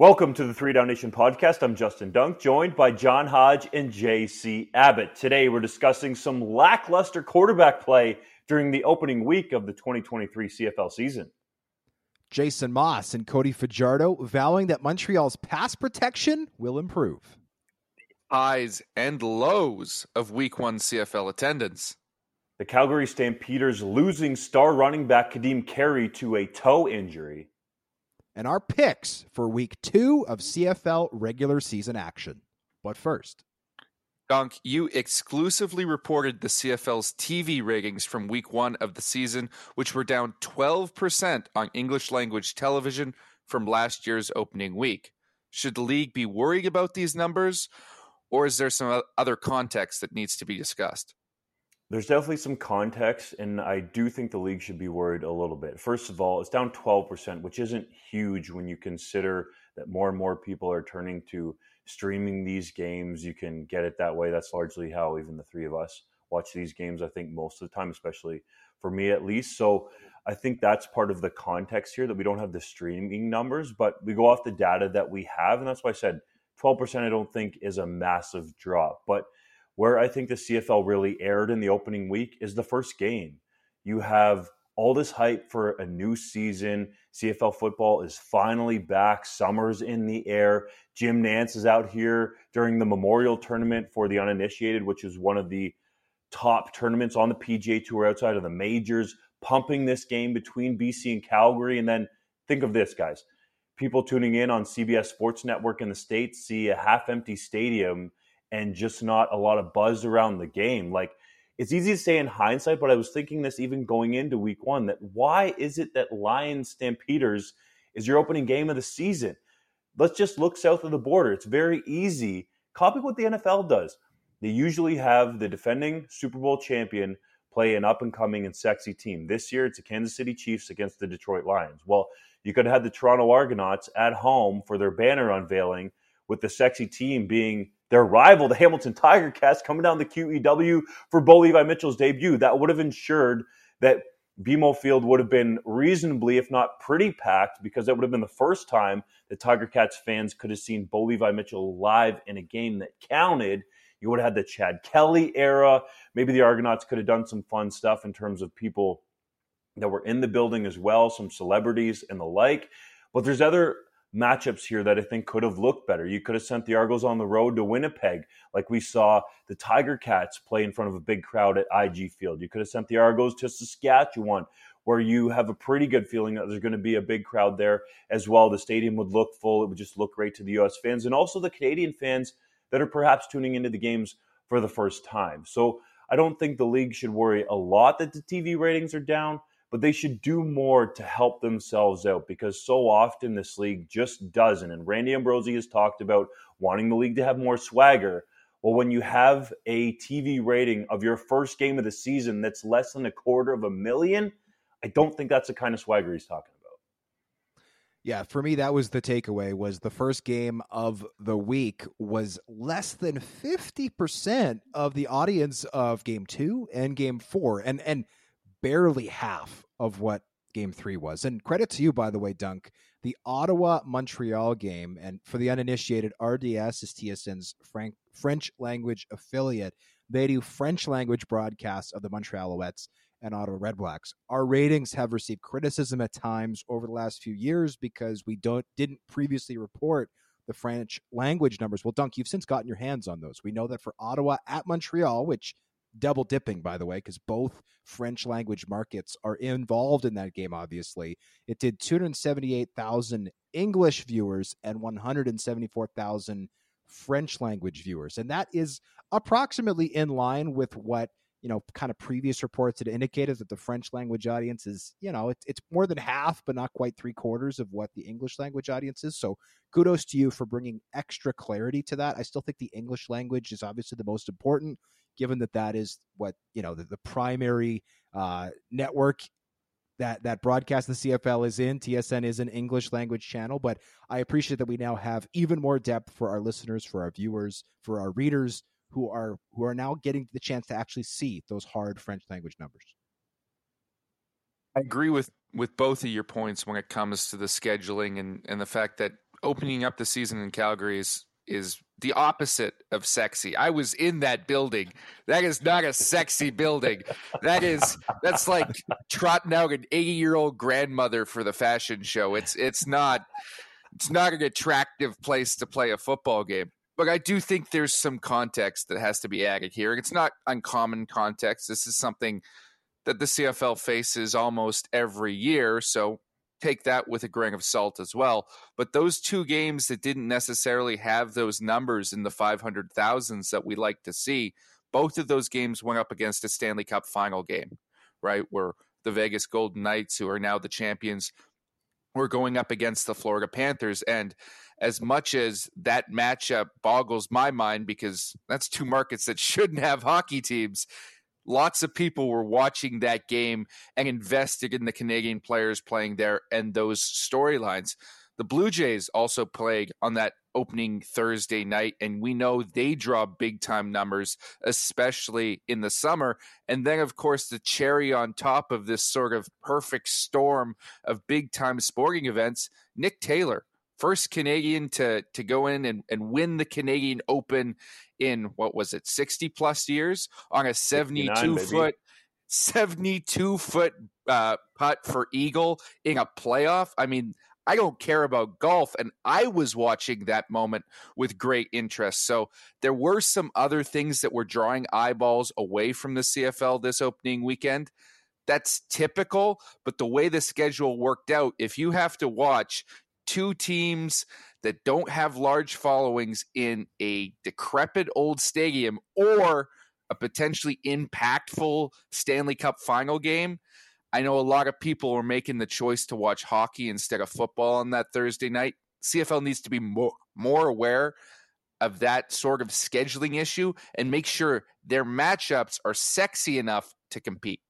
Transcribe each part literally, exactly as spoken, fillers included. Welcome to the three Down Nation podcast. I'm Justin Dunk, joined by John Hodge and J C. Abbott. Today, we're discussing some lackluster quarterback play during the opening week of the twenty twenty-three C F L season. Jason Moss and Cody Fajardo vowing that Montreal's pass protection will improve. Highs and lows of week one C F L attendance. The Calgary Stampeders losing star running back Kadeem Carey to a toe injury. And our picks for week two of C F L regular season action. But first, Dunk, you exclusively reported the C F L's T V ratings from week one of the season, which were down twelve percent on English language television from last year's opening week. Should the league be worried about these numbers, or is there some other context that needs to be discussed? There's definitely some context, and I do think the league should be worried a little bit. First of all, it's down twelve percent, which isn't huge when you consider that more and more people are turning to streaming these games. You can get it that way. That's largely how even the three of us watch these games, I think, most of the time, especially for me at least. So I think that's part of the context here, that we don't have the streaming numbers, but we go off the data that we have, and that's why I said twelve percent I don't think is a massive drop. But where I think the C F L really erred in the opening week is the first game. You have all this hype for a new season. C F L football is finally back. Summer's in the air. Jim Nance is out here during the Memorial Tournament for the uninitiated, which is one of the top tournaments on the P G A Tour outside of the majors, pumping this game between B C and Calgary. And then think of this, guys. People tuning in on C B S Sports Network in the States see a half-empty stadium and just not a lot of buzz around the game. Like, it's easy to say in hindsight, but I was thinking this even going into week one, that why is it that Lions Stampeders is your opening game of the season? Let's just look south of the border. It's very easy. Copy what the N F L does. They usually have the defending Super Bowl champion play an up-and-coming and sexy team. This year, it's the Kansas City Chiefs against the Detroit Lions. Well, you could have had the Toronto Argonauts at home for their banner unveiling, with the sexy team being their rival, the Hamilton Tiger Cats, coming down the Q E W for Bo Levi Mitchell's debut. That would have ensured that B M O Field would have been reasonably, if not pretty, packed, because that would have been the first time the Tiger Cats fans could have seen Bo Levi Mitchell live in a game that counted. You would have had the Chad Kelly era. Maybe the Argonauts could have done some fun stuff in terms of people that were in the building as well, some celebrities and the like. But there's other matchups here that I think could have looked better. You could have sent the Argos on the road to Winnipeg, like we saw the Tiger Cats play in front of a big crowd at I G Field. You could have sent the Argos to Saskatchewan, where you have a pretty good feeling that there's going to be a big crowd there as well. The stadium would look full. It would just look great to the U S fans and also the Canadian fans that are perhaps tuning into the games for the first time. So I don't think the league should worry a lot that the T V ratings are down, but they should do more to help themselves out, because so often this league just doesn't. And Randy Ambrosi has talked about wanting the league to have more swagger. Well, when you have a T V rating of your first game of the season that's less than a quarter of a million, I don't think that's the kind of swagger he's talking about. Yeah, for me, that was the takeaway, was the first game of the week was less than fifty percent of the audience of game two and game four. And, and, barely half of what game three was. And credit to you, by the way, Dunk, the Ottawa Montreal game. And for the uninitiated, R D S is T S N's Frank, French language affiliate. They do French language broadcasts of the Montreal Alouettes and Ottawa Red Blacks. Our ratings have received criticism at times over the last few years because we don't didn't previously report the French language numbers. Well, Dunk, you've since gotten your hands on those. We know that for Ottawa at Montreal, which double dipping, by the way, because both French language markets are involved in that game, obviously. It did two hundred seventy-eight thousand English viewers and one hundred seventy-four thousand French language viewers. And that is approximately in line with what, you know, kind of previous reports had indicated, that the French language audience is, you know, it's, it's more than half, but not quite three quarters of what the English language audience is. So kudos to you for bringing extra clarity to that. I still think the English language is obviously the most important, given that that is what, you know, the, the primary uh, network that, that broadcasts the C F L is in. T S N is an English language channel, but I appreciate that we now have even more depth for our listeners, for our viewers, for our readers, who are who are now getting the chance to actually see those hard French language numbers. I agree with, with both of your points when it comes to the scheduling and, and the fact that opening up the season in Calgary is is the opposite of sexy. I was in that building. That is not a sexy building. That is, that's like trotting out an eighty year old grandmother for the fashion show. It's, it's not, it's not an attractive place to play a football game, but I do think there's some context that has to be added here. It's not uncommon context. This is something that the C F L faces almost every year. So take that with a grain of salt as well. But those two games that didn't necessarily have those numbers in the five hundred thousands that we like to see, both of those games went up against a Stanley Cup final game, right? Where the Vegas Golden Knights, who are now the champions, were going up against the Florida Panthers. And as much as that matchup boggles my mind, because that's two markets that shouldn't have hockey teams, lots of people were watching that game and invested in the Canadian players playing there and those storylines. The Blue Jays also played on that opening Thursday night, and we know they draw big-time numbers, especially in the summer. And then, of course, the cherry on top of this sort of perfect storm of big-time sporting events, Nick Taylor, first Canadian to to go in and, and win the Canadian Open in, what was it, sixty plus years on a seventy-two foot seventy-two foot uh, putt for eagle in a playoff. I mean, I don't care about golf, and I was watching that moment with great interest. So there were some other things that were drawing eyeballs away from the C F L this opening weekend. That's typical, but the way the schedule worked out, if you have to watch two teams that don't have large followings in a decrepit old stadium or a potentially impactful Stanley Cup final game, I know a lot of people are making the choice to watch hockey instead of football on that Thursday night. C F L needs to be more, more aware of that sort of scheduling issue and make sure their matchups are sexy enough to compete.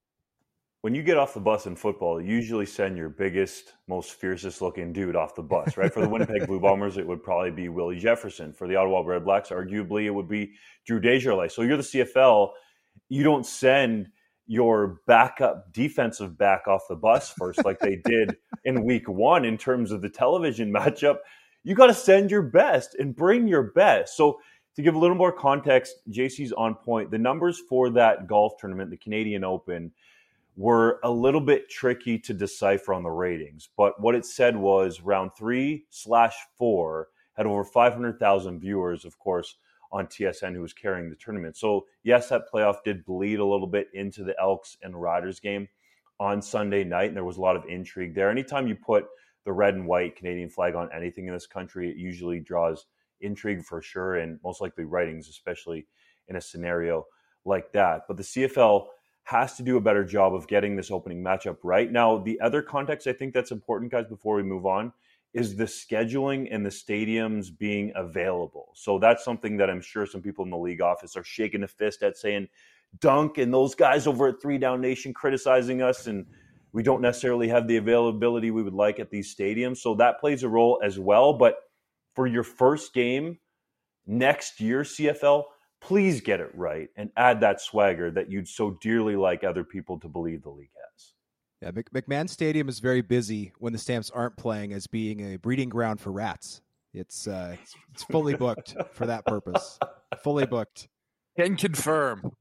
When you get off the bus in football, you usually send your biggest, most fiercest-looking dude off the bus, right? For the Winnipeg Blue Bombers, it would probably be Willie Jefferson. For the Ottawa Red Blacks, arguably, it would be Drew Desjardins. So you're the C F L. You don't send your backup defensive back off the bus first like they did in week one in terms of the television matchup. You got to send your best and bring your best. So to give a little more context, J C's on point. The numbers for that golf tournament, the Canadian Open, were a little bit tricky to decipher on the ratings. But what it said was round three slash four had over five hundred thousand viewers, of course, on T S N, who was carrying the tournament. So yes, that playoff did bleed a little bit into the Elks and Riders game on Sunday night, and there was a lot of intrigue there. Anytime you put the red and white Canadian flag on anything in this country, it usually draws intrigue for sure, and most likely ratings, especially in a scenario like that. But the C F L has to do a better job of getting this opening matchup right. Now, the other context I think that's important, guys, before we move on, is the scheduling and the stadiums being available. So that's something that I'm sure some people in the league office are shaking a fist at, saying, Dunk and those guys over at three Down Nation criticizing us, and we don't necessarily have the availability we would like at these stadiums. So that plays a role as well. But for your first game next year, C F L, please get it right and add that swagger that you'd so dearly like other people to believe the league has. Yeah, McMahon Stadium is very busy when the Stamps aren't playing as being a breeding ground for rats. It's uh, it's fully booked for that purpose. Fully booked. Can confirm.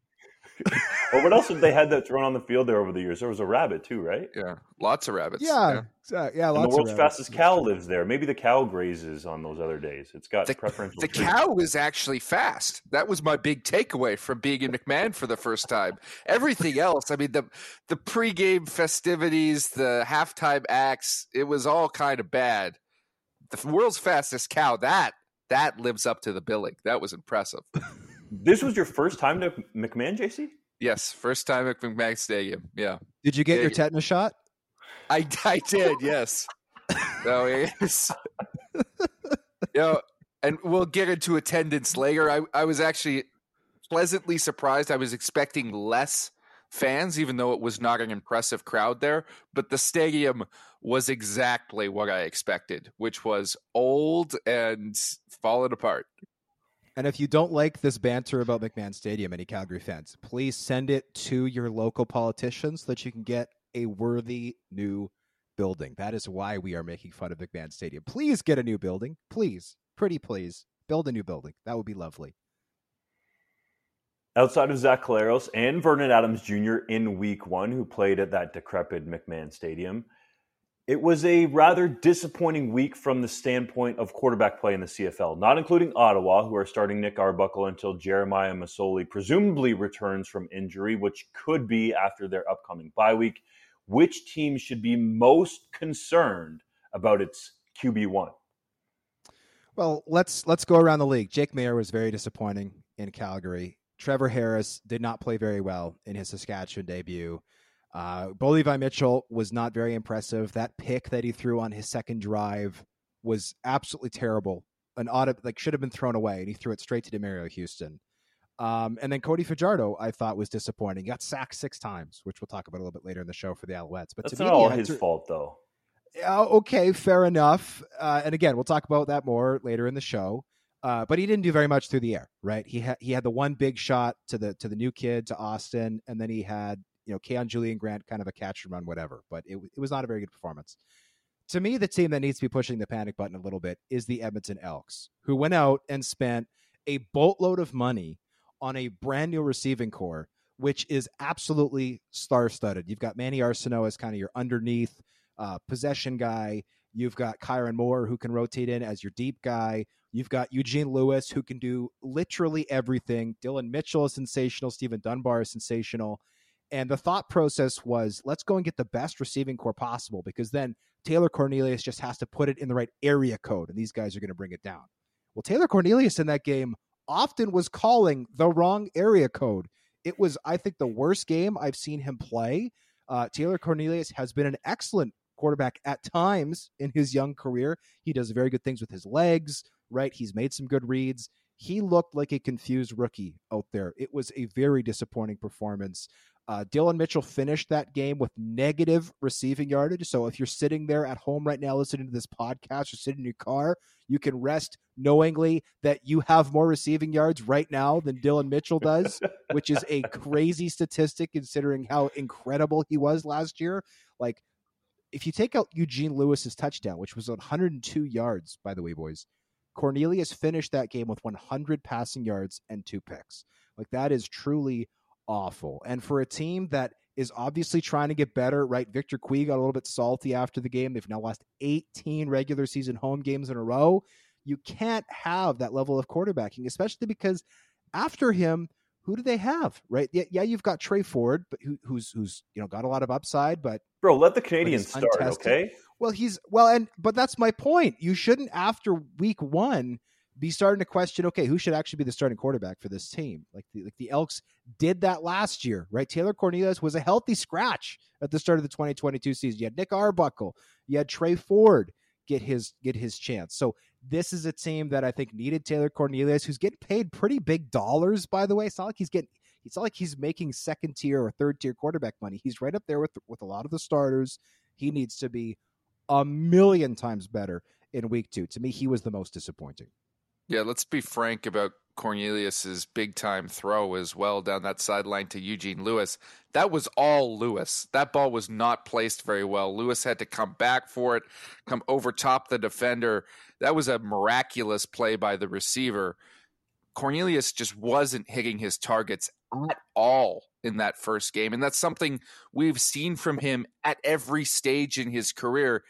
Well, what else have they had that thrown on the field there over the years? There was a rabbit too, right? Yeah, lots of rabbits. Yeah, yeah, uh, yeah lots. And the world's of fastest cow lives there. Maybe the cow grazes on those other days. It's got the preferential. The treatment. Cow is actually fast. That was my big takeaway from being in McMahon for the first time. Everything else, I mean, the the pregame festivities, the halftime acts, it was all kind of bad. The world's fastest cow, that that lives up to the billing. That was impressive. This was your first time to McMahon, J C? Yes, first time at McMahon Stadium, yeah. Did you get yeah, your tetanus shot? I, I did, yes. So, yes. You know, and we'll get into attendance later. I, I was actually pleasantly surprised. I was expecting less fans, even though it was not an impressive crowd there. But the stadium was exactly what I expected, which was old and fallen apart. And if you don't like this banter about McMahon Stadium, any Calgary fans, please send it to your local politicians so that you can get a worthy new building. That is why we are making fun of McMahon Stadium. Please get a new building. Please. Pretty please. Build a new building. That would be lovely. Outside of Zach Caleros and Vernon Adams Junior in week one, who played at that decrepit McMahon Stadium, it was a rather disappointing week from the standpoint of quarterback play in the C F L, not including Ottawa, who are starting Nick Arbuckle until Jeremiah Masoli presumably returns from injury, which could be after their upcoming bye week. Which team should be most concerned about its Q B one? Well, let's let's go around the league. Jake Maier was very disappointing in Calgary. Trevor Harris did not play very well in his Saskatchewan debut. Uh, Bo Levi Mitchell was not very impressive. That pick that he threw on his second drive was absolutely terrible. An auto, like should have been thrown away, and he threw it straight to DeMario Houston. Um, and then Cody Fajardo, I thought, was disappointing. He got sacked six times, which we'll talk about a little bit later in the show for the Alouettes. But that's to not me, all his to... fault, though. Uh, okay, fair enough. Uh, and again, we'll talk about that more later in the show. Uh, but he didn't do very much through the air, right? He had he had the one big shot to the to the new kid, to Austin, and then he had, you know, Keon Julian Grant, kind of a catch and run, whatever. But it it was not a very good performance. To me, the team that needs to be pushing the panic button a little bit is the Edmonton Elks, who went out and spent a boatload of money on a brand new receiving core, which is absolutely star-studded. You've got Manny Arsenault as kind of your underneath uh, possession guy. You've got Kyron Moore, who can rotate in as your deep guy. You've got Eugene Lewis, who can do literally everything. Dylan Mitchell is sensational. Stephen Dunbar is sensational. And the thought process was, let's go and get the best receiving core possible, because then Taylor Cornelius just has to put it in the right area code, and these guys are going to bring it down. Well, Taylor Cornelius in that game often was calling the wrong area code. It was, I think, the worst game I've seen him play. Uh, Taylor Cornelius has been an excellent quarterback at times in his young career. He does very good things with his legs, right? He's made some good reads. He looked like a confused rookie out there. It was a very disappointing performance. Uh, Dylan Mitchell finished that game with negative receiving yardage. So if you're sitting there at home right now listening to this podcast or sitting in your car, you can rest knowingly that you have more receiving yards right now than Dylan Mitchell does, which is a crazy statistic considering how incredible he was last year. Like, if you take out Eugene Lewis's touchdown, which was one hundred two yards, by the way, boys, Cornelius finished that game with one hundred passing yards and two picks. Like, that is truly awful. And for a team that is obviously trying to get better, right? Victor Cui got a little bit salty after the game. They've now lost eighteen regular season home games in a row. You can't have that level of quarterbacking, especially because after him, who do they have, right? Yeah, yeah, you've got Trey Ford, but who, who's who's you know got a lot of upside, but bro, let the Canadians start, okay? Well, he's well, and but that's my point. You shouldn't after week one be starting to question, okay, who should actually be the starting quarterback for this team? Like the, like the Elks did that last year, right? Taylor Cornelius was a healthy scratch at the start of the twenty twenty-two season. You had Nick Arbuckle, you had Trey Ford get his get his chance. So this is a team that I think needed Taylor Cornelius, who's getting paid pretty big dollars, by the way. It's not like he's getting, it's not like he's making second tier or third tier quarterback money. He's right up there with with a lot of the starters. He needs to be a million times better in week two. To me, he was the most disappointing. Yeah, let's be frank about Cornelius's big-time throw as well down that sideline to Eugene Lewis. That was all Lewis. That ball was not placed very well. Lewis had to come back for it, come over top the defender. That was a miraculous play by the receiver. Cornelius just wasn't hitting his targets at all in that first game, and that's something we've seen from him at every stage in his career.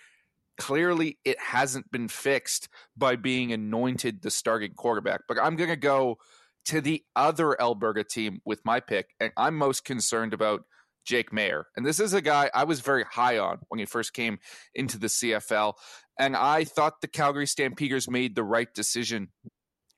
Clearly, it hasn't been fixed by being anointed the starting quarterback. But I'm going to go to the other Alberta team with my pick, and I'm most concerned about Jake Maier. And this is a guy I was very high on when he first came into the C F L, and I thought the Calgary Stampeders made the right decision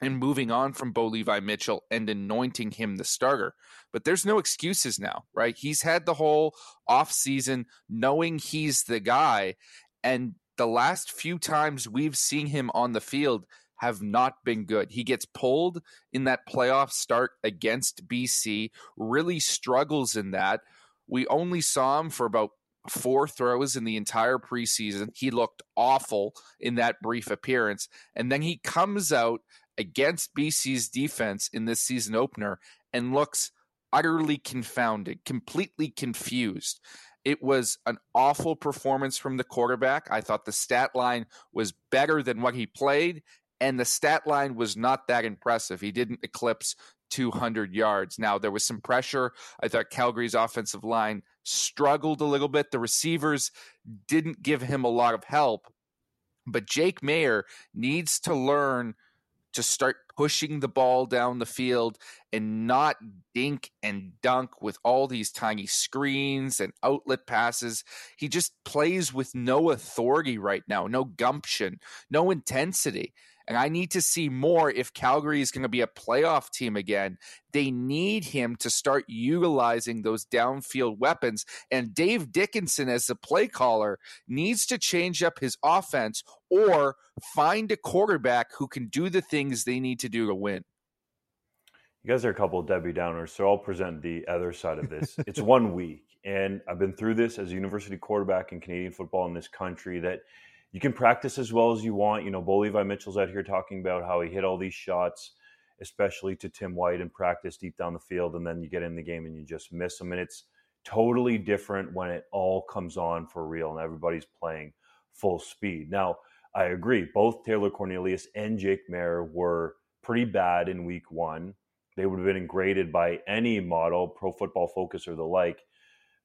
in moving on from Bo Levi Mitchell and anointing him the starter. But there's no excuses now, right? He's had the whole offseason knowing he's the guy, and the last few times we've seen him on the field have not been good. He gets pulled in that playoff start against B C, really struggles in that. We only saw him for about four throws in the entire preseason. He looked awful in that brief appearance. And then he comes out against B C's defense in this season opener and looks utterly confounded, completely confused. It was an awful performance from the quarterback. I thought the stat line was better than what he played, and the stat line was not that impressive. He didn't eclipse two hundred yards. Now, there was some pressure. I thought Calgary's offensive line struggled a little bit. The receivers didn't give him a lot of help, but Jake Maier needs to learn to start pushing the ball down the field and not dink and dunk with all these tiny screens and outlet passes. He just plays with no authority right now, no gumption, no intensity. And I need to see more if Calgary is going to be a playoff team again. They need him to start utilizing those downfield weapons. And Dave Dickinson, as the play caller, needs to change up his offense or find a quarterback who can do the things they need to do to win. You guys are a couple of Debbie Downers, so I'll present the other side of this. It's one week, and I've been through this as a university quarterback in Canadian football in this country, that you can practice as well as you want. You know, Bo Levi Mitchell's out here talking about how he hit all these shots, especially to Tim White, in practice deep down the field, and then you get in the game and you just miss them. And it's totally different when it all comes on for real and everybody's playing full speed. Now, I agree. Both Taylor Cornelius and Jake Maier were pretty bad in week one. They would have been graded by any model, Pro Football Focus or the like,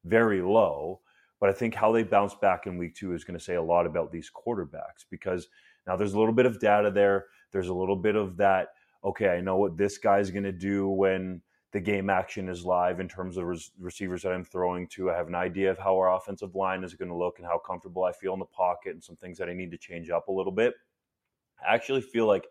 very low. But I think how they bounce back in week two is going to say a lot about these quarterbacks, because now there's a little bit of data there. There's a little bit of that, okay, I know what this guy's going to do when the game action is live in terms of res- receivers that I'm throwing to. I have an idea of how our offensive line is going to look and how comfortable I feel in the pocket and some things that I need to change up a little bit. I actually feel like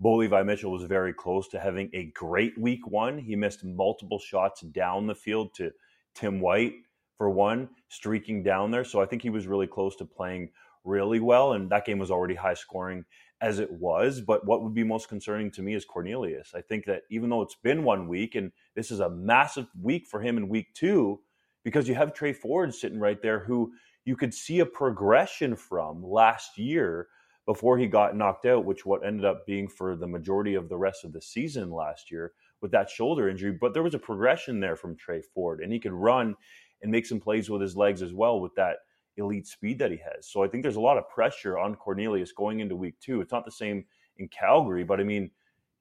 Bo Levi Mitchell was very close to having a great week one. He missed multiple shots down the field to Tim White, for one, streaking down there. So I think he was really close to playing really well. And that game was already high scoring as it was. But what would be most concerning to me is Cornelius. I think that even though it's been one week, and this is a massive week for him in week two, because you have Trey Ford sitting right there, who you could see a progression from last year before he got knocked out, which what ended up being for the majority of the rest of the season last year with that shoulder injury. But there was a progression there from Trey Ford, and he could run and make some plays with his legs as well with that elite speed that he has. So I think there's a lot of pressure on Cornelius going into week two. It's not the same in Calgary, but I mean,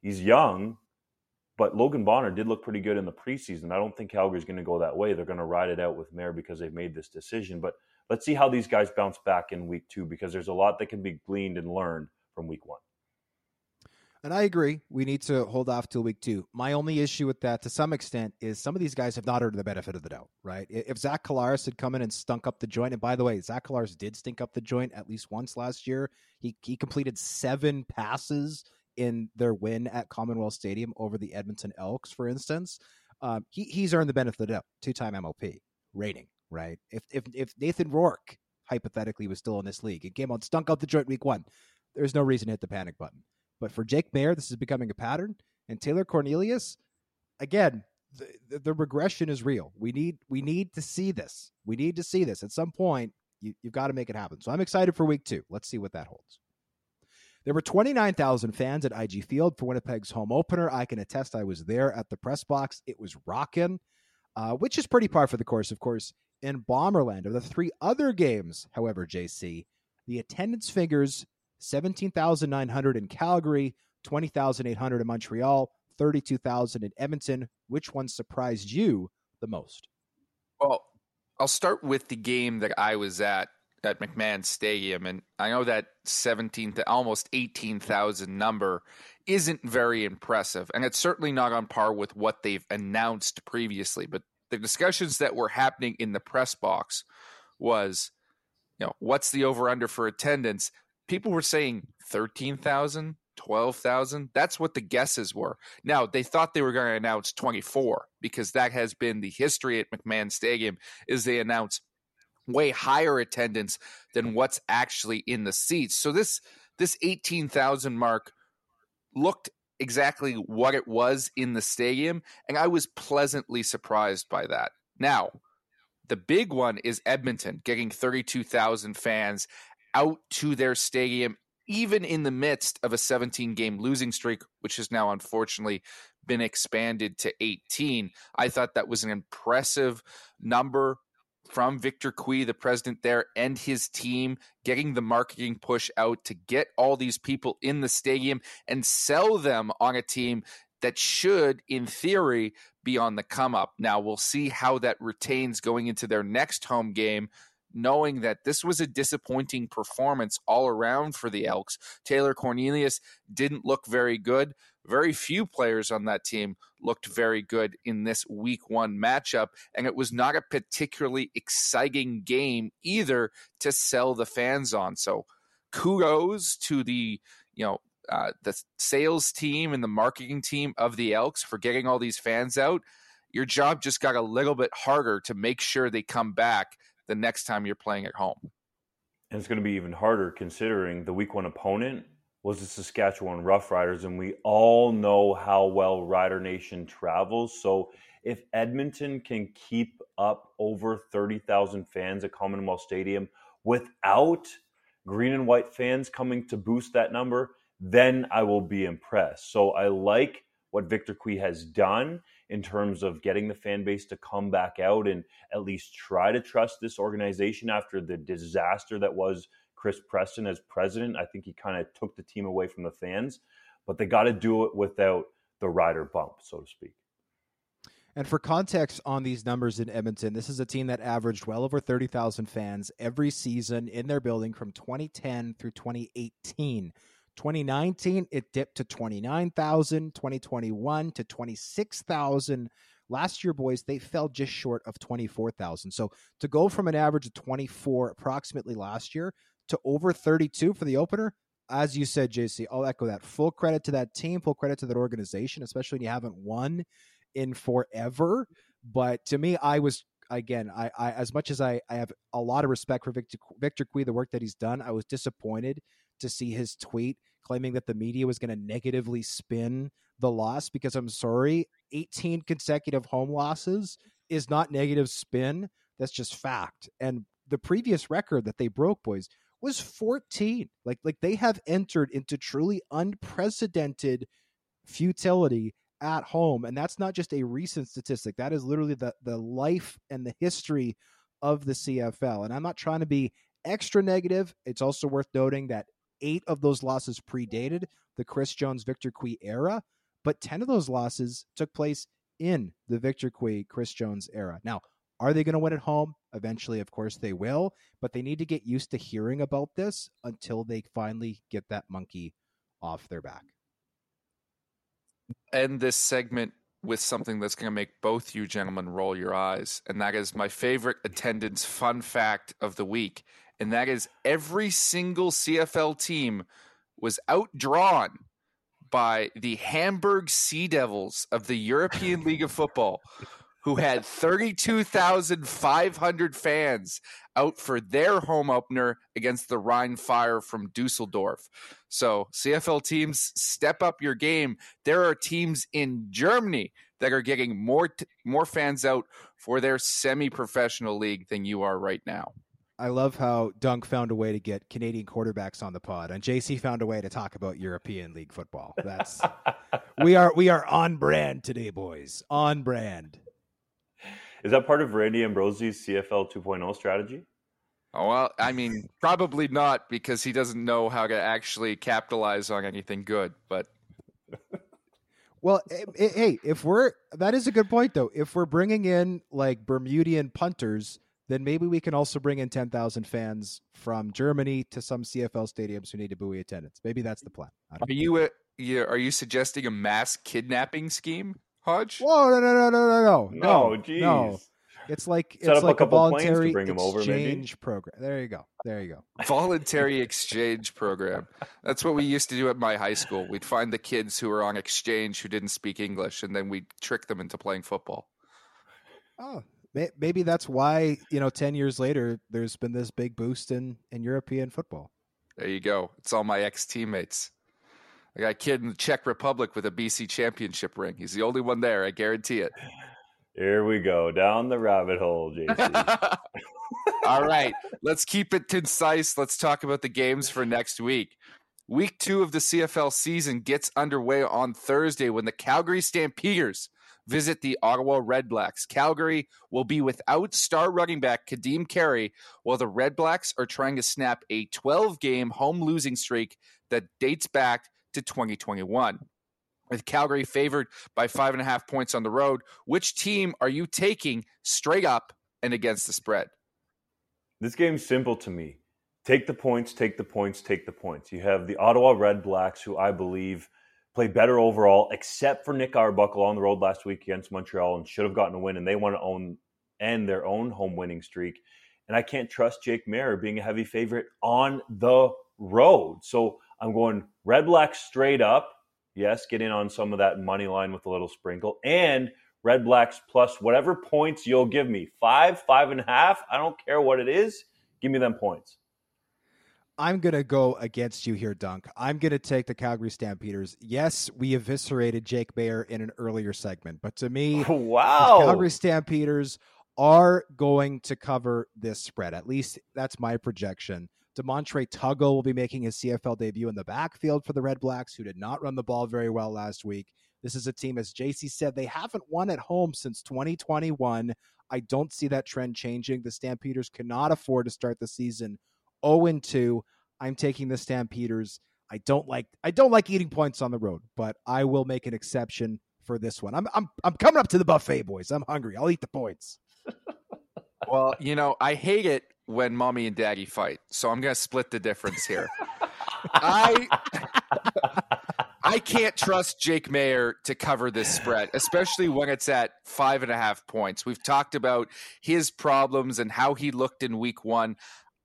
he's young, but Logan Bonner did look pretty good in the preseason. I don't think Calgary's going to go that way. They're going to ride it out with Maier because they've made this decision. But let's see how these guys bounce back in week two, because there's a lot that can be gleaned and learned from week one. And I agree. We need to hold off till week two. My only issue with that, to some extent, is some of these guys have not earned the benefit of the doubt, right? If Zach Collaros had come in and stunk up the joint, and by the way, Zach Collaros did stink up the joint at least once last year. He he completed seven passes in their win at Commonwealth Stadium over the Edmonton Elks, for instance. Um, he he's earned the benefit of the doubt. Two-time M L P rating, right? If if if Nathan Rourke hypothetically was still in this league and came on stunk up the joint week one, there's no reason to hit the panic button. But for Jake Maier, this is becoming a pattern. And Taylor Cornelius, again, the, the, the regression is real. We need we need to see this. We need to see this. At some point, you, you've got to make it happen. So I'm excited for week two. Let's see what that holds. There were twenty-nine thousand fans at I G Field for Winnipeg's home opener. I can attest I was there at the press box. It was rocking, uh, which is pretty par for the course, of course, in Bomberland. Of the three other games, however, J C, the attendance figures: seventeen thousand nine hundred in Calgary, twenty thousand eight hundred in Montreal, thirty-two thousand in Edmonton. Which one surprised you the most? Well, I'll start with the game that I was at, at McMahon Stadium. And I know that seventeen to almost eighteen thousand number isn't very impressive. And it's certainly not on par with what they've announced previously. But the discussions that were happening in the press box was, you know, what's the over-under for attendance? People were saying thirteen thousand, twelve thousand. That's what the guesses were. Now, they thought they were going to announce twenty-four, because that has been the history at McMahon Stadium, is they announce way higher attendance than what's actually in the seats. So this this eighteen thousand mark looked exactly what it was in the stadium, and I was pleasantly surprised by that. Now, the big one is Edmonton getting thirty-two thousand fans out to their stadium, even in the midst of a seventeen-game losing streak, which has now unfortunately been expanded to eighteen. I thought that was an impressive number from Victor Cui, the president there, and his team, getting the marketing push out to get all these people in the stadium and sell them on a team that should, in theory, be on the come up. Now, we'll see how that retains going into their next home game, knowing that this was a disappointing performance all around for the Elks. Taylor Cornelius didn't look very good. Very few players on that team looked very good in this week one matchup, and it was not a particularly exciting game either to sell the fans on. So kudos to the, you know, uh, the sales team and the marketing team of the Elks for getting all these fans out. Your job just got a little bit harder to make sure they come back the next time you're playing at home. And it's going to be even harder considering the week one opponent was the Saskatchewan Roughriders, and we all know how well Rider Nation travels. So if Edmonton can keep up over thirty thousand fans at Commonwealth Stadium without green and white fans coming to boost that number, then I will be impressed. So I like what Victor Cui has done in terms of getting the fan base to come back out and at least try to trust this organization after the disaster that was Chris Preston as president. I think he kind of took the team away from the fans, but they got to do it without the rider bump, so to speak. And for context on these numbers in Edmonton, this is a team that averaged well over thirty thousand fans every season in their building from twenty ten through twenty eighteen. twenty nineteen, it dipped to twenty-nine thousand, twenty twenty-one to twenty-six thousand. Last year, boys, they fell just short of twenty-four thousand. So to go from an average of twenty-four approximately last year to over thirty-two for the opener, as you said, J C, I'll echo that. Full credit to that team, full credit to that organization, especially when you haven't won in forever. But to me, I was, again, I, I as much as I, I have a lot of respect for Victor, Victor Cui, the work that he's done, I was disappointed to see his tweet claiming that the media was going to negatively spin the loss, because I'm sorry, eighteen consecutive home losses is not negative spin. That's just fact. And the previous record that they broke, boys, was fourteen. Like, like they have entered into truly unprecedented futility at home. And that's not just a recent statistic. That is literally the, the life and the history of the C F L. And I'm not trying to be extra negative. It's also worth noting that eight of those losses predated the Chris Jones, Victor Cui era, but ten of those losses took place in the Victor Cui, Chris Jones era. Now, are they going to win at home? Eventually, of course, they will, but they need to get used to hearing about this until they finally get that monkey off their back. End this segment with something that's going to make both you gentlemen roll your eyes, and that is my favorite attendance fun fact of the week, and that is every single C F L team was outdrawn by the Hamburg Sea Devils of the European League of Football, who had thirty-two thousand five hundred fans out for their home opener against the Rhine Fire from Dusseldorf. So C F L teams, step up your game. There are teams in Germany that are getting more t- more fans out for their semi-professional league than you are right now. I love how Dunk found a way to get Canadian quarterbacks on the pod, and J C found a way to talk about European League football. That's we are we are on brand today, boys. On brand. Is that part of Randy Ambrosi's C F L two point oh strategy? Oh, well, I mean, probably not, because he doesn't know how to actually capitalize on anything good. But well, hey, if we're that is a good point though. If we're bringing in like Bermudian punters, then maybe we can also bring in ten thousand fans from Germany to some C F L stadiums who need to buoy attendance. Maybe that's the plan. I don't are know. you a, yeah, are you suggesting a mass kidnapping scheme, Hodge? Whoa, no, no, no, no, no, no, no, geez. no. It's like Set it's like a, a voluntary bring exchange over, maybe. program. There you go. There you go. Voluntary exchange program. That's what we used to do at my high school. We'd find the kids who were on exchange who didn't speak English, and then we'd trick them into playing football. Oh, maybe that's why, you know, ten years later, there's been this big boost in, in European football. There you go. It's all my ex-teammates. I got a kid in the Czech Republic with a B C championship ring. He's the only one there. I guarantee it. Here we go. Down the rabbit hole, J C. All right. Let's keep it concise. Let's talk about the games for next week. Week two of the C F L season gets underway on Thursday when the Calgary Stampeders visit the Ottawa Red Blacks. Calgary will be without star running back Kadeem Carey, while the Red Blacks are trying to snap a twelve-game home losing streak that dates back to twenty twenty-one. With Calgary favored by five and a half points on the road, which team are you taking straight up and against the spread? This game's simple to me. Take the points, take the points, take the points. You have the Ottawa Red Blacks, who I believe play better overall, except for Nick Arbuckle on the road last week against Montreal and should have gotten a win, and they want to own end their own home winning streak. And I can't trust Jake Maier being a heavy favorite on the road. So I'm going Red Blacks straight up. Yes, get in on some of that money line with a little sprinkle. And Red Blacks plus whatever points you'll give me. Five, five and a half. I don't care what it is. Give me them points. I'm going to go against you here, Dunk. I'm going to take the Calgary Stampeders. Yes, we eviscerated Jake Maier in an earlier segment, but to me, oh, wow. the Calgary Stampeders are going to cover this spread. At least that's my projection. Demontre Tuggle will be making his C F L debut in the backfield for the Red Blacks, who did not run the ball very well last week. This is a team, as J C said, they haven't won at home since twenty twenty-one. I don't see that trend changing. The Stampeders cannot afford to start the season oh and two. I'm taking the Stampeders. I don't like I don't like eating points on the road, but I will make an exception for this one. I'm I'm I'm coming up to the buffet, boys. I'm hungry. I'll eat the points. Well, you know, I hate it when mommy and daddy fight, so I'm going to split the difference here. I I can't trust Jake Maier to cover this spread, especially when it's at five and a half points. We've talked about his problems and how he looked in week one.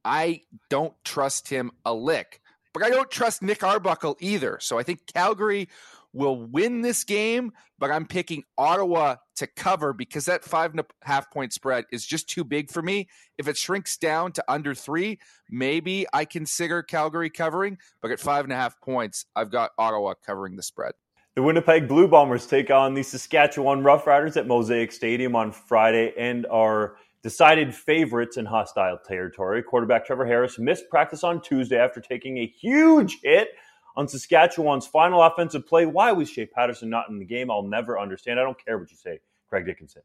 I don't trust him a lick, but I don't trust Nick Arbuckle either. So I think Calgary will win this game, but I'm picking Ottawa to cover because that five and a half point spread is just too big for me. If it shrinks down to under three, maybe I consider Calgary covering, but at five and a half points, I've got Ottawa covering the spread. The Winnipeg Blue Bombers take on the Saskatchewan Roughriders at Mosaic Stadium on Friday and are decided favorites in hostile territory. Quarterback Trevor Harris missed practice on Tuesday after taking a huge hit on Saskatchewan's final offensive play. Why was Shea Patterson not in the game? I'll never understand. I don't care what you say, Craig Dickinson.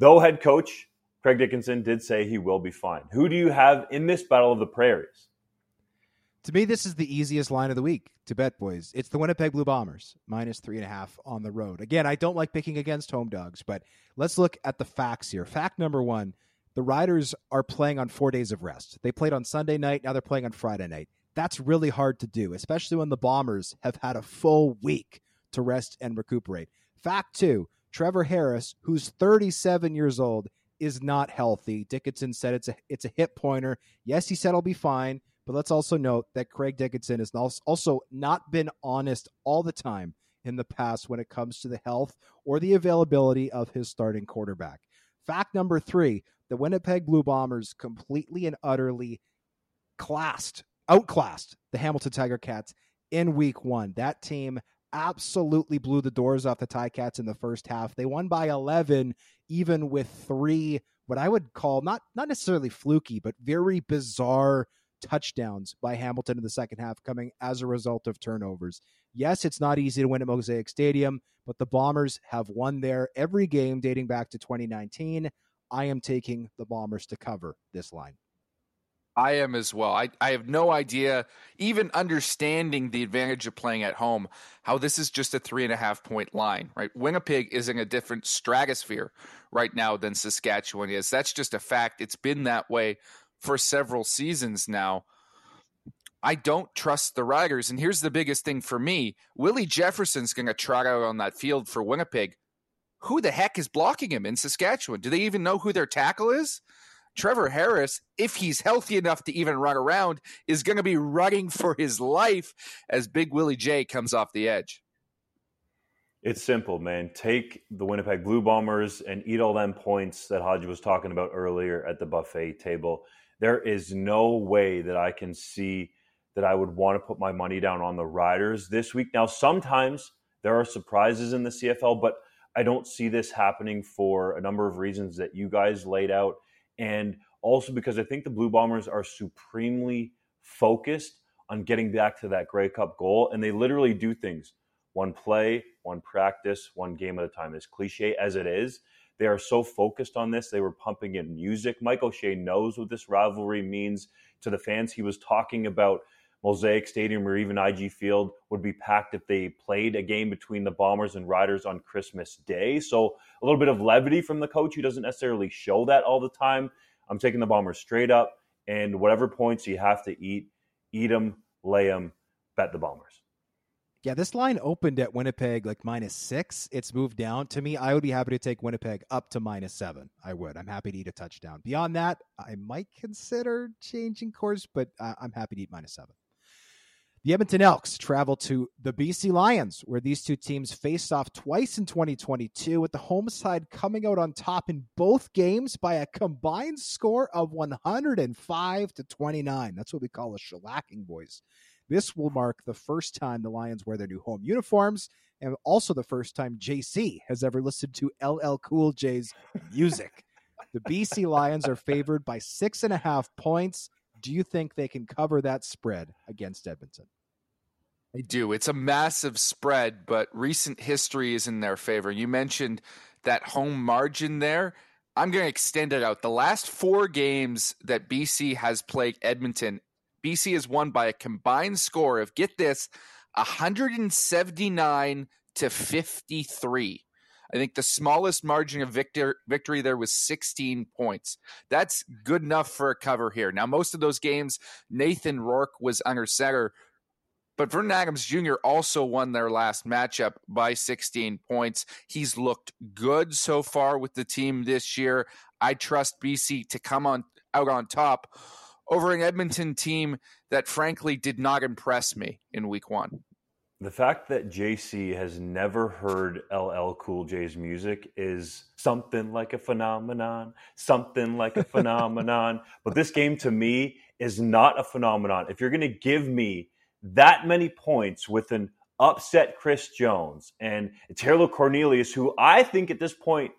Though head coach Craig Dickinson did say he will be fine. Who do you have in this Battle of the Prairies? To me, this is the easiest line of the week to bet, boys. It's the Winnipeg Blue Bombers, minus three and a half on the road. Again, I don't like picking against home dogs, but let's look at the facts here. Fact number one, the Riders are playing on four days of rest. They played on Sunday night. Now they're playing on Friday night. That's really hard to do, especially when the Bombers have had a full week to rest and recuperate. Fact two, Trevor Harris, who's thirty-seven years old, is not healthy. Dickinson said it's a, it's a hip pointer. Yes, he said I'll be fine. But let's also note that Craig Dickinson has also not been honest all the time in the past when it comes to the health or the availability of his starting quarterback. Fact number three, the Winnipeg Blue Bombers completely and utterly classed, outclassed the Hamilton Tiger Cats in week one. That team absolutely blew the doors off the Tiger Cats in the first half. They won by eleven, even with three, what I would call not, not necessarily fluky, but very bizarre touchdowns by Hamilton in the second half coming as a result of turnovers. Yes, it's not easy to win at Mosaic Stadium, but the Bombers have won there every game dating back to twenty nineteen. I am taking the Bombers to cover this line. I am as well. I, I have no idea, even understanding the advantage of playing at home, how this is just a three and a half point line, right? Winnipeg is in a different stratosphere right now than Saskatchewan is. That's just a fact. It's been that way for several seasons now. I don't trust the Riders, and here's the biggest thing for me. Willie Jefferson's going to trot out on that field for Winnipeg. Who the heck is blocking him in Saskatchewan? Do they even know who their tackle is? Trevor Harris, if he's healthy enough to even run around, is going to be running for his life as Big Willie J comes off the edge. It's simple, man. Take the Winnipeg Blue Bombers and eat all them points that Hodge was talking about earlier at the buffet table. There is no way that I can see that I would want to put my money down on the Riders this week. Now, sometimes there are surprises in the C F L, but I don't see this happening for a number of reasons that you guys laid out. And also because I think the Blue Bombers are supremely focused on getting back to that Grey Cup goal. And they literally do things. One play, one practice, one game at a time. As cliche as it is, they are so focused on this. They were pumping in music. Mike O'Shea knows what this rivalry means to the fans. He was talking about Mosaic Stadium or even I G Field would be packed if they played a game between the Bombers and Riders on Christmas Day. So a little bit of levity from the coach who doesn't necessarily show that all the time. I'm taking the Bombers straight up, and whatever points you have to eat, eat them, lay them, bet the Bombers. Yeah, this line opened at Winnipeg like minus six. It's moved down. To me, I would be happy to take Winnipeg up to minus seven. I would. I'm happy to eat a touchdown. Beyond that, I might consider changing course, but I'm happy to eat minus seven. The Edmonton Elks travel to the B C Lions, where these two teams faced off twice in twenty twenty-two, with the home side coming out on top in both games by a combined score of one hundred five to twenty-nine. That's what we call a shellacking, boys. This will mark the first time the Lions wear their new home uniforms, and also the first time J C has ever listened to L L Cool J's music. The B C Lions are favored by six and a half points. Do you think they can cover that spread against Edmonton? I do. It's a massive spread, but recent history is in their favor. You mentioned that home margin there. I'm going to extend it out. The last four games that B C has played Edmonton, B C has won by a combined score of, get this, one hundred seventy-nine to fifty-three. I think the smallest margin of victor- victory there was sixteen points. That's good enough for a cover here. Now, most of those games, Nathan Rourke was under center, but Vernon Adams Junior also won their last matchup by sixteen points. He's looked good so far with the team this year. I trust B C to come on out on top over an Edmonton team that, frankly, did not impress me in week one. The fact that J C has never heard L L Cool J's music is something like a phenomenon, something like a phenomenon. But this game to me is not a phenomenon. If you're going to give me that many points with an upset Chris Jones and Taylor Cornelius, who I think at this point,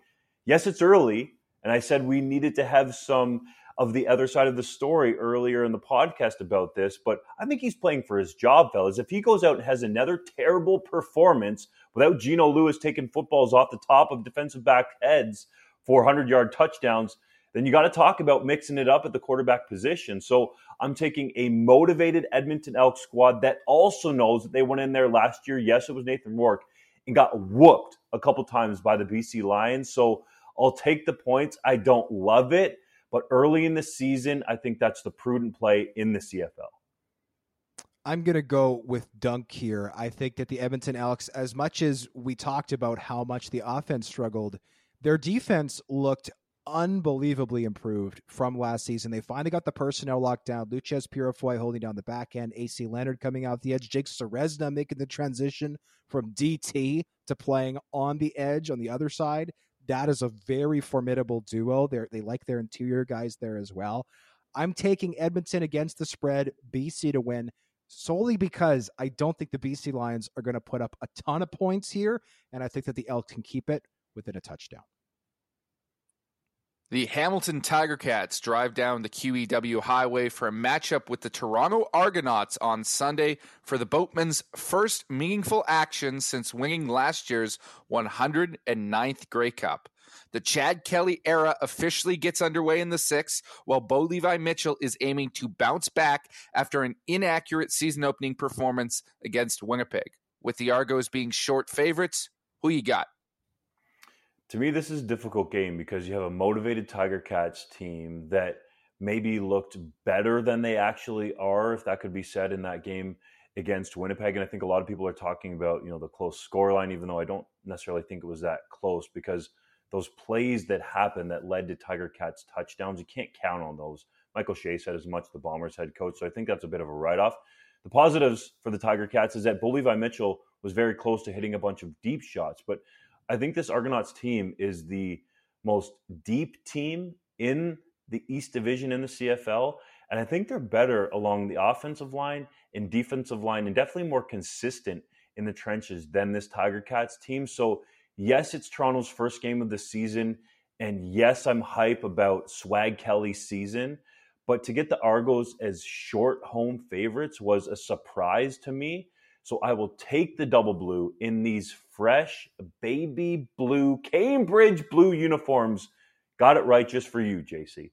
yes, it's early. And I said we needed to have some of the other side of the story earlier in the podcast about this, but I think he's playing for his job, fellas. If he goes out and has another terrible performance without Geno Lewis taking footballs off the top of defensive back heads for one hundred yard touchdowns, then you got to talk about mixing it up at the quarterback position. So I'm taking a motivated Edmonton Elks squad that also knows that they went in there last year. Yes, it was Nathan Rourke and got whooped a couple times by the B C Lions. So I'll take the points. I don't love it, but early in the season, I think that's the prudent play in the C F L. I'm going to go with Dunk here. I think that the Edmonton Elks, as much as we talked about how much the offense struggled, their defense looked unbelievably improved from last season. They finally got the personnel locked down. Luches Purifoy holding down the back end. A C Leonard coming off the edge. Jake Serezna making the transition from D T to playing on the edge on the other side. That is a very formidable duo. They're, they like their interior guys there as well. I'm taking Edmonton against the spread, B C to win, solely because I don't think the B C Lions are going to put up a ton of points here, and I think that the Elks can keep it within a touchdown. The Hamilton Tiger Cats drive down the Q E W highway for a matchup with the Toronto Argonauts on Sunday for the Boatmen's first meaningful action since winning last year's one hundred ninth Grey Cup. The Chad Kelly era officially gets underway in the sixth, while Bo Levi Mitchell is aiming to bounce back after an inaccurate season-opening performance against Winnipeg. With the Argos being short favorites, who you got? To me, this is a difficult game because you have a motivated Tiger Cats team that maybe looked better than they actually are, if that could be said, in that game against Winnipeg. And I think a lot of people are talking about, you know, the close scoreline, even though I don't necessarily think it was that close, because those plays that happened that led to Tiger Cats touchdowns, you can't count on those. Michael Shea said as much, the Bombers head coach. So I think that's a bit of a write-off. The positives for the Tiger Cats is that Bo Levi Mitchell was very close to hitting a bunch of deep shots, but I think this Argonauts team is the most deep team in the East Division in the C F L, and I think they're better along the offensive line and defensive line, and definitely more consistent in the trenches than this Tiger Cats team. So yes, it's Toronto's first game of the season, and yes, I'm hype about Swag Kelly's season, but to get the Argos as short home favorites was a surprise to me. So I will take the double blue in these fresh baby blue, Cambridge blue uniforms. Got it right just for you, J C.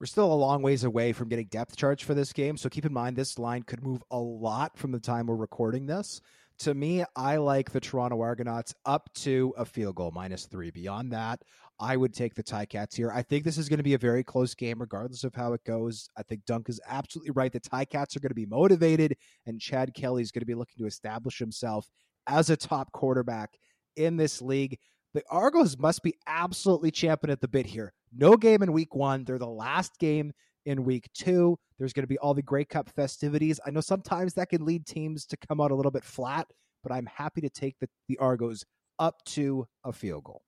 We're still a long ways away from getting depth charts for this game, so keep in mind this line could move a lot from the time we're recording this. To me, I like the Toronto Argonauts up to a field goal, minus three. Beyond that, I would take the Ticats here. I think this is going to be a very close game, regardless of how it goes. I think Dunk is absolutely right. The Ticats are going to be motivated, and Chad Kelly is going to be looking to establish himself as a top quarterback in this league. The Argos must be absolutely champing at the bit here. No game in week one. They're the last game in week two. There's going to be all the Grey Cup festivities. I know sometimes that can lead teams to come out a little bit flat, but I'm happy to take the, the Argos up to a field goal.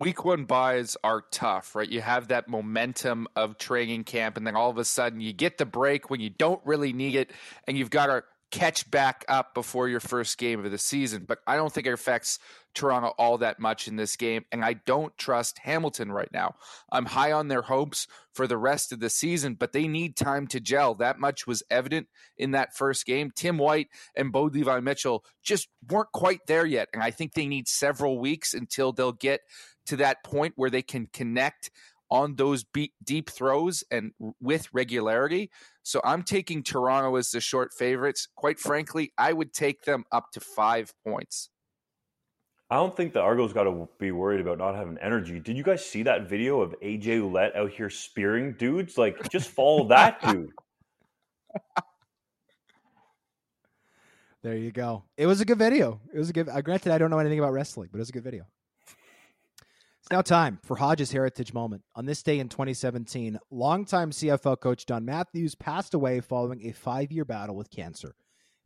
Week one buys are tough, right? You have that momentum of training camp, and then all of a sudden you get the break when you don't really need it, and you've got to catch back up before your first game of the season. But I don't think it affects Toronto all that much in this game, and I don't trust Hamilton right now. I'm high on their hopes for the rest of the season, but they need time to gel. That much was evident in that first game. Tim White and Bo Levi Mitchell just weren't quite there yet, and I think they need several weeks until they'll get to that point where they can connect on those deep throws and with regularity. So I'm taking Toronto as the short favorites. Quite frankly, I would take them up to five points. I don't think the Argos got to be worried about not having energy. Did you guys see that video of A J Ouellette out here spearing dudes? Like, just follow that dude. There you go. It was a good video. It was a good. I granted, I don't know anything about wrestling, but it was a good video. It's now time for Hodge's Heritage Moment. On this day in twenty seventeen, longtime C F L coach Don Matthews passed away following a five-year battle with cancer.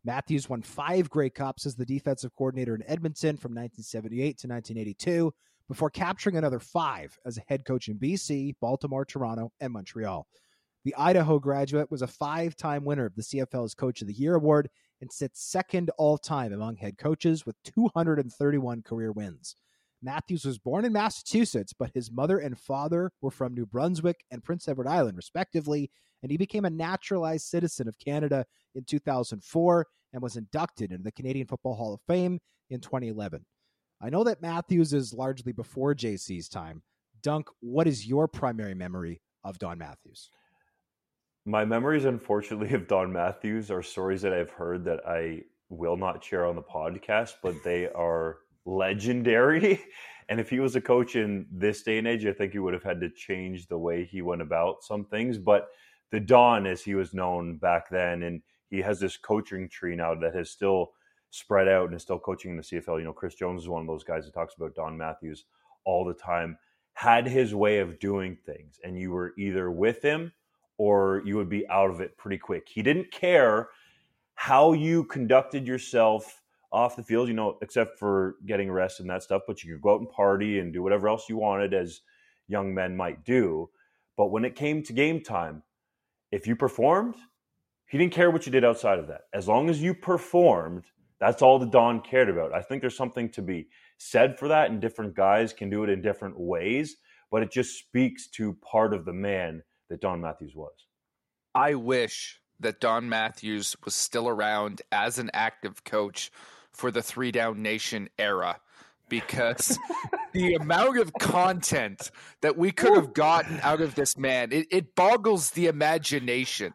Matthews won five Grey Cups as the defensive coordinator in Edmonton from nineteen seventy-eight to nineteen eighty-two, before capturing another five as a head coach in B C, Baltimore, Toronto, and Montreal. The Idaho graduate was a five-time winner of the C F L's Coach of the Year award and sits second all-time among head coaches with two hundred thirty-one career wins. Matthews was born in Massachusetts, but his mother and father were from New Brunswick and Prince Edward Island, respectively, and he became a naturalized citizen of Canada in two thousand four and was inducted into the Canadian Football Hall of Fame in twenty eleven. I know that Matthews is largely before J C's time. Dunk, what is your primary memory of Don Matthews? My memories, unfortunately, of Don Matthews are stories that I've heard that I will not share on the podcast, but they are legendary. And if he was a coach in this day and age, I think he would have had to change the way he went about some things. But the Don, as he was known back then, and he has this coaching tree now that has still spread out and is still coaching in the C F L. You know, Chris Jones is one of those guys that talks about Don Matthews all the time, had his way of doing things. And you were either with him or you would be out of it pretty quick. He didn't care how you conducted yourself off the field, you know, except for getting arrested and that stuff, but you could go out and party and do whatever else you wanted, as young men might do. But when it came to game time, if you performed, he didn't care what you did outside of that. As long as you performed, that's all the Don cared about. I think there's something to be said for that, and different guys can do it in different ways, but it just speaks to part of the man that Don Matthews was. I wish that Don Matthews was still around as an active coach for the three Down Nation era, because the amount of content that we could have gotten out of this man, it, it boggles the imagination.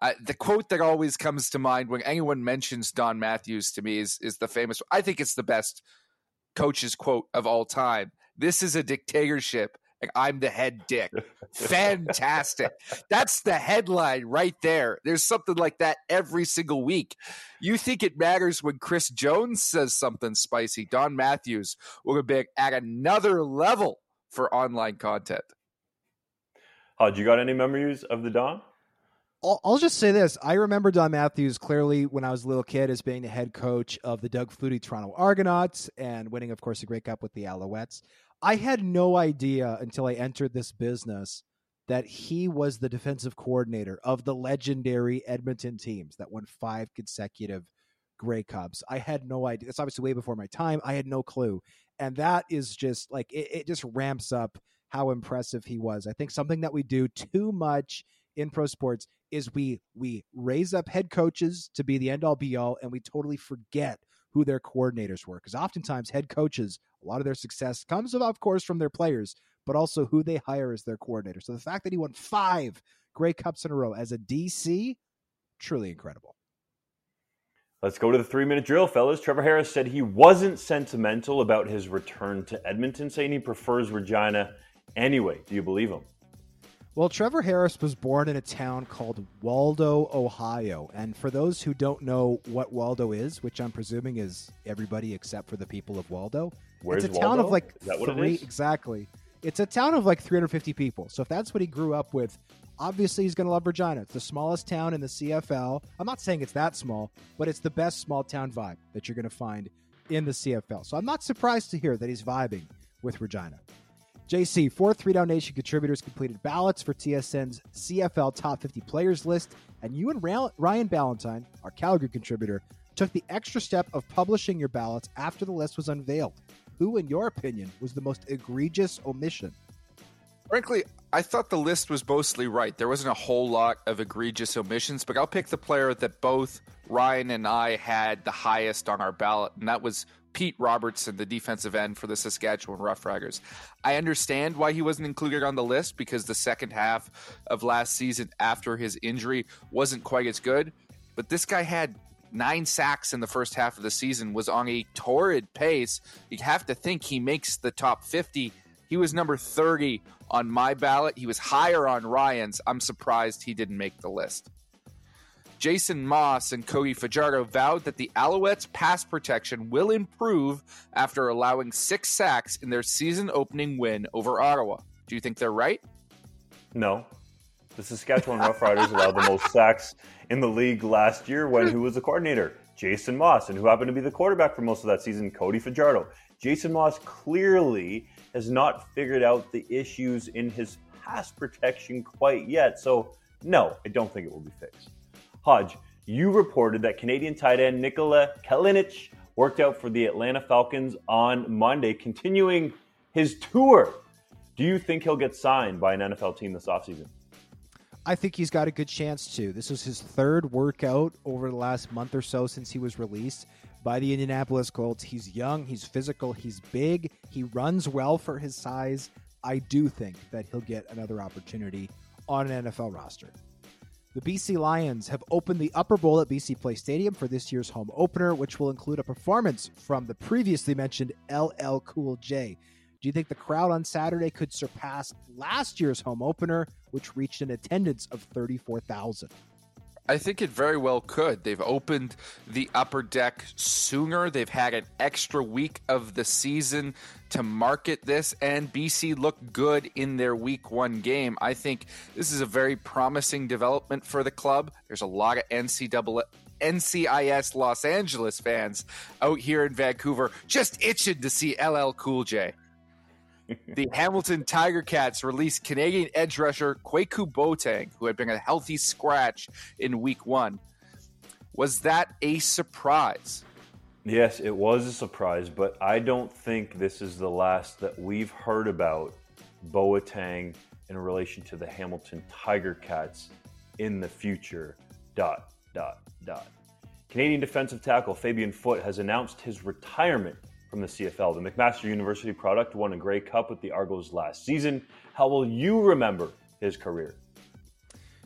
Uh, the quote that always comes to mind when anyone mentions Don Matthews to me is, is the famous, I think it's the best coach's quote of all time. "This is a dictatorship. Like, I'm the head dick." Fantastic. That's the headline right there. There's something like that every single week. You think it matters when Chris Jones says something spicy? Don Matthews will be at another level for online content. Hodge, you got any memories of the Don? I'll, I'll just say this. I remember Don Matthews clearly when I was a little kid as being the head coach of the Doug Flutie Toronto Argonauts and winning, of course, a Grey Cup with the Alouettes. I had no idea until I entered this business that he was the defensive coordinator of the legendary Edmonton teams that won five consecutive Grey Cups. I had no idea. It's obviously way before my time. I had no clue. And that is just like, it, it just ramps up how impressive he was. I think something that we do too much in pro sports is we we raise up head coaches to be the end-all be-all, and we totally forget who their coordinators were. Because oftentimes head coaches, a lot of their success comes, of course, from their players, but also who they hire as their coordinator. So the fact that he won five Grey Cups in a row as a D C, truly incredible. Let's go to the three-minute drill, fellas. Trevor Harris said he wasn't sentimental about his return to Edmonton, saying he prefers Regina anyway. Do you believe him? Well, Trevor Harris was born in a town called Waldo, Ohio. And for those who don't know what Waldo is, which I'm presuming is everybody except for the people of Waldo. Where's Waldo? It's a town of like three, is that what it is? Exactly. It's a town of like three hundred fifty people. So if that's what he grew up with, obviously, he's going to love Regina. It's the smallest town in the C F L. I'm not saying it's that small, but it's the best small town vibe that you're going to find in the C F L. So I'm not surprised to hear that he's vibing with Regina. J C, four three Down Nation contributors completed ballots for T S N's C F L top fifty players list, and you and Ryan Ballantyne, our Calgary contributor, took the extra step of publishing your ballots after the list was unveiled. Who, in your opinion, was the most egregious omission? Frankly, I thought the list was mostly right. There wasn't a whole lot of egregious omissions, but I'll pick the player that both Ryan and I had the highest on our ballot, and that was Pete Robertson, the defensive end for the Saskatchewan Roughriders. I understand why he wasn't included on the list because the second half of last season after his injury wasn't quite as good, but this guy had nine sacks in the first half of the season, was on a torrid pace. You have to think he makes the top fifty. He was number thirty on my ballot. He was higher on Ryan's. I'm surprised he didn't make the list. Jason Moss and Cody Fajardo vowed that the Alouettes' pass protection will improve after allowing six sacks in their season-opening win over Ottawa. Do you think they're right? No. The Saskatchewan Roughriders allowed the most sacks in the league last year when who was the coordinator? Jason Moss. And who happened to be the quarterback for most of that season? Cody Fajardo. Jason Moss clearly has not figured out the issues in his pass protection quite yet. So, no, I don't think it will be fixed. Hodge, you reported that Canadian tight end Nikola Kalinic worked out for the Atlanta Falcons on Monday, continuing his tour. Do you think he'll get signed by an N F L team this offseason? I think he's got a good chance to. This was his third workout over the last month or so since he was released by the Indianapolis Colts. He's young, he's physical, he's big, he runs well for his size. I do think that he'll get another opportunity on an N F L roster. The B C Lions have opened the upper bowl at B C Play Stadium for this year's home opener, which will include a performance from the previously mentioned L L Cool J. Do you think the crowd on Saturday could surpass last year's home opener, which reached an attendance of thirty-four thousand? I think it very well could. They've opened the upper deck sooner. They've had an extra week of the season to market this, and B C looked good in their week one game. I think this is a very promising development for the club. There's a lot of N C double A, N C I S Los Angeles fans out here in Vancouver just itching to see L L Cool J. The Hamilton Tiger Cats released Canadian edge rusher Kweku Boateng, who had been a healthy scratch in week one. Was that a surprise? Yes, it was a surprise, but I don't think this is the last that we've heard about Boateng in relation to the Hamilton Tiger Cats in the future, dot, dot, dot. Canadian defensive tackle Fabian Foote has announced his retirement from the C F L. The McMaster University product won a Grey Cup with the Argos last season. How will you remember his career?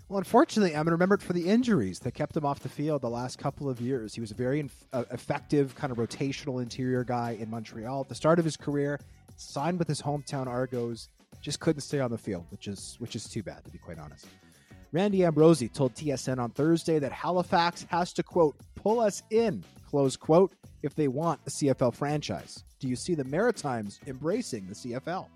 Well, unfortunately, I'm going to remember it for the injuries that kept him off the field the last couple of years. He was a very inf- uh, effective kind of rotational interior guy in Montreal. At the start of his career, signed with his hometown Argos, just couldn't stay on the field, which is which is too bad, to be quite honest. Randy Ambrosie told T S N on Thursday that Halifax has to, quote, pull us in, close quote, if they want a C F L franchise. Do you see the Maritimes embracing the C F L?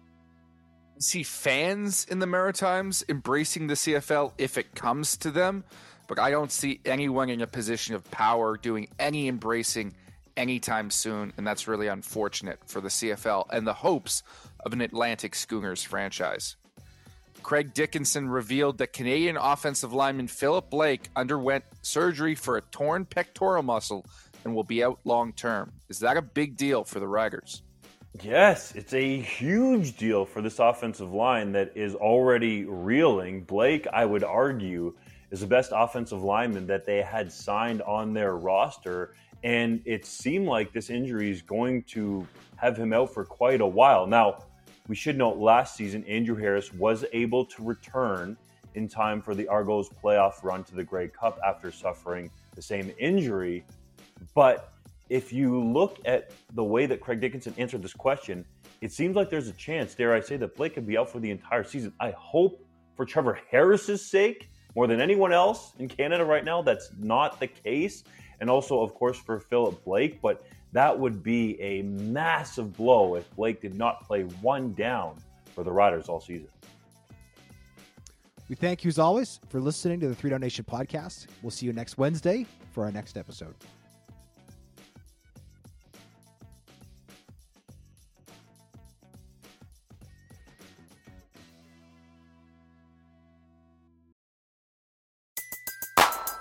See fans in the Maritimes embracing the C F L if it comes to them, but I don't see anyone in a position of power doing any embracing anytime soon, and that's really unfortunate for the C F L and the hopes of an Atlantic Schooners franchise. Craig Dickinson revealed that Canadian offensive lineman Philip Blake underwent surgery for a torn pectoral muscle and will be out long term. Is that a big deal for the Riders? Yes, it's a huge deal for this offensive line that is already reeling. Blake, I would argue, is the best offensive lineman that they had signed on their roster. And it seemed like this injury is going to have him out for quite a while. Now, we should note last season, Andrew Harris was able to return in time for the Argos playoff run to the Grey Cup after suffering the same injury. But if you look at the way that Craig Dickinson answered this question, it seems like there's a chance, dare I say, that Blake could be out for the entire season. I hope for Trevor Harris's sake, more than anyone else in Canada right now, that's not the case. And also, of course, for Philip Blake, but that would be a massive blow if Blake did not play one down for the Riders all season. We thank you, as always, for listening to the three Down Nation podcast. We'll see you next Wednesday for our next episode.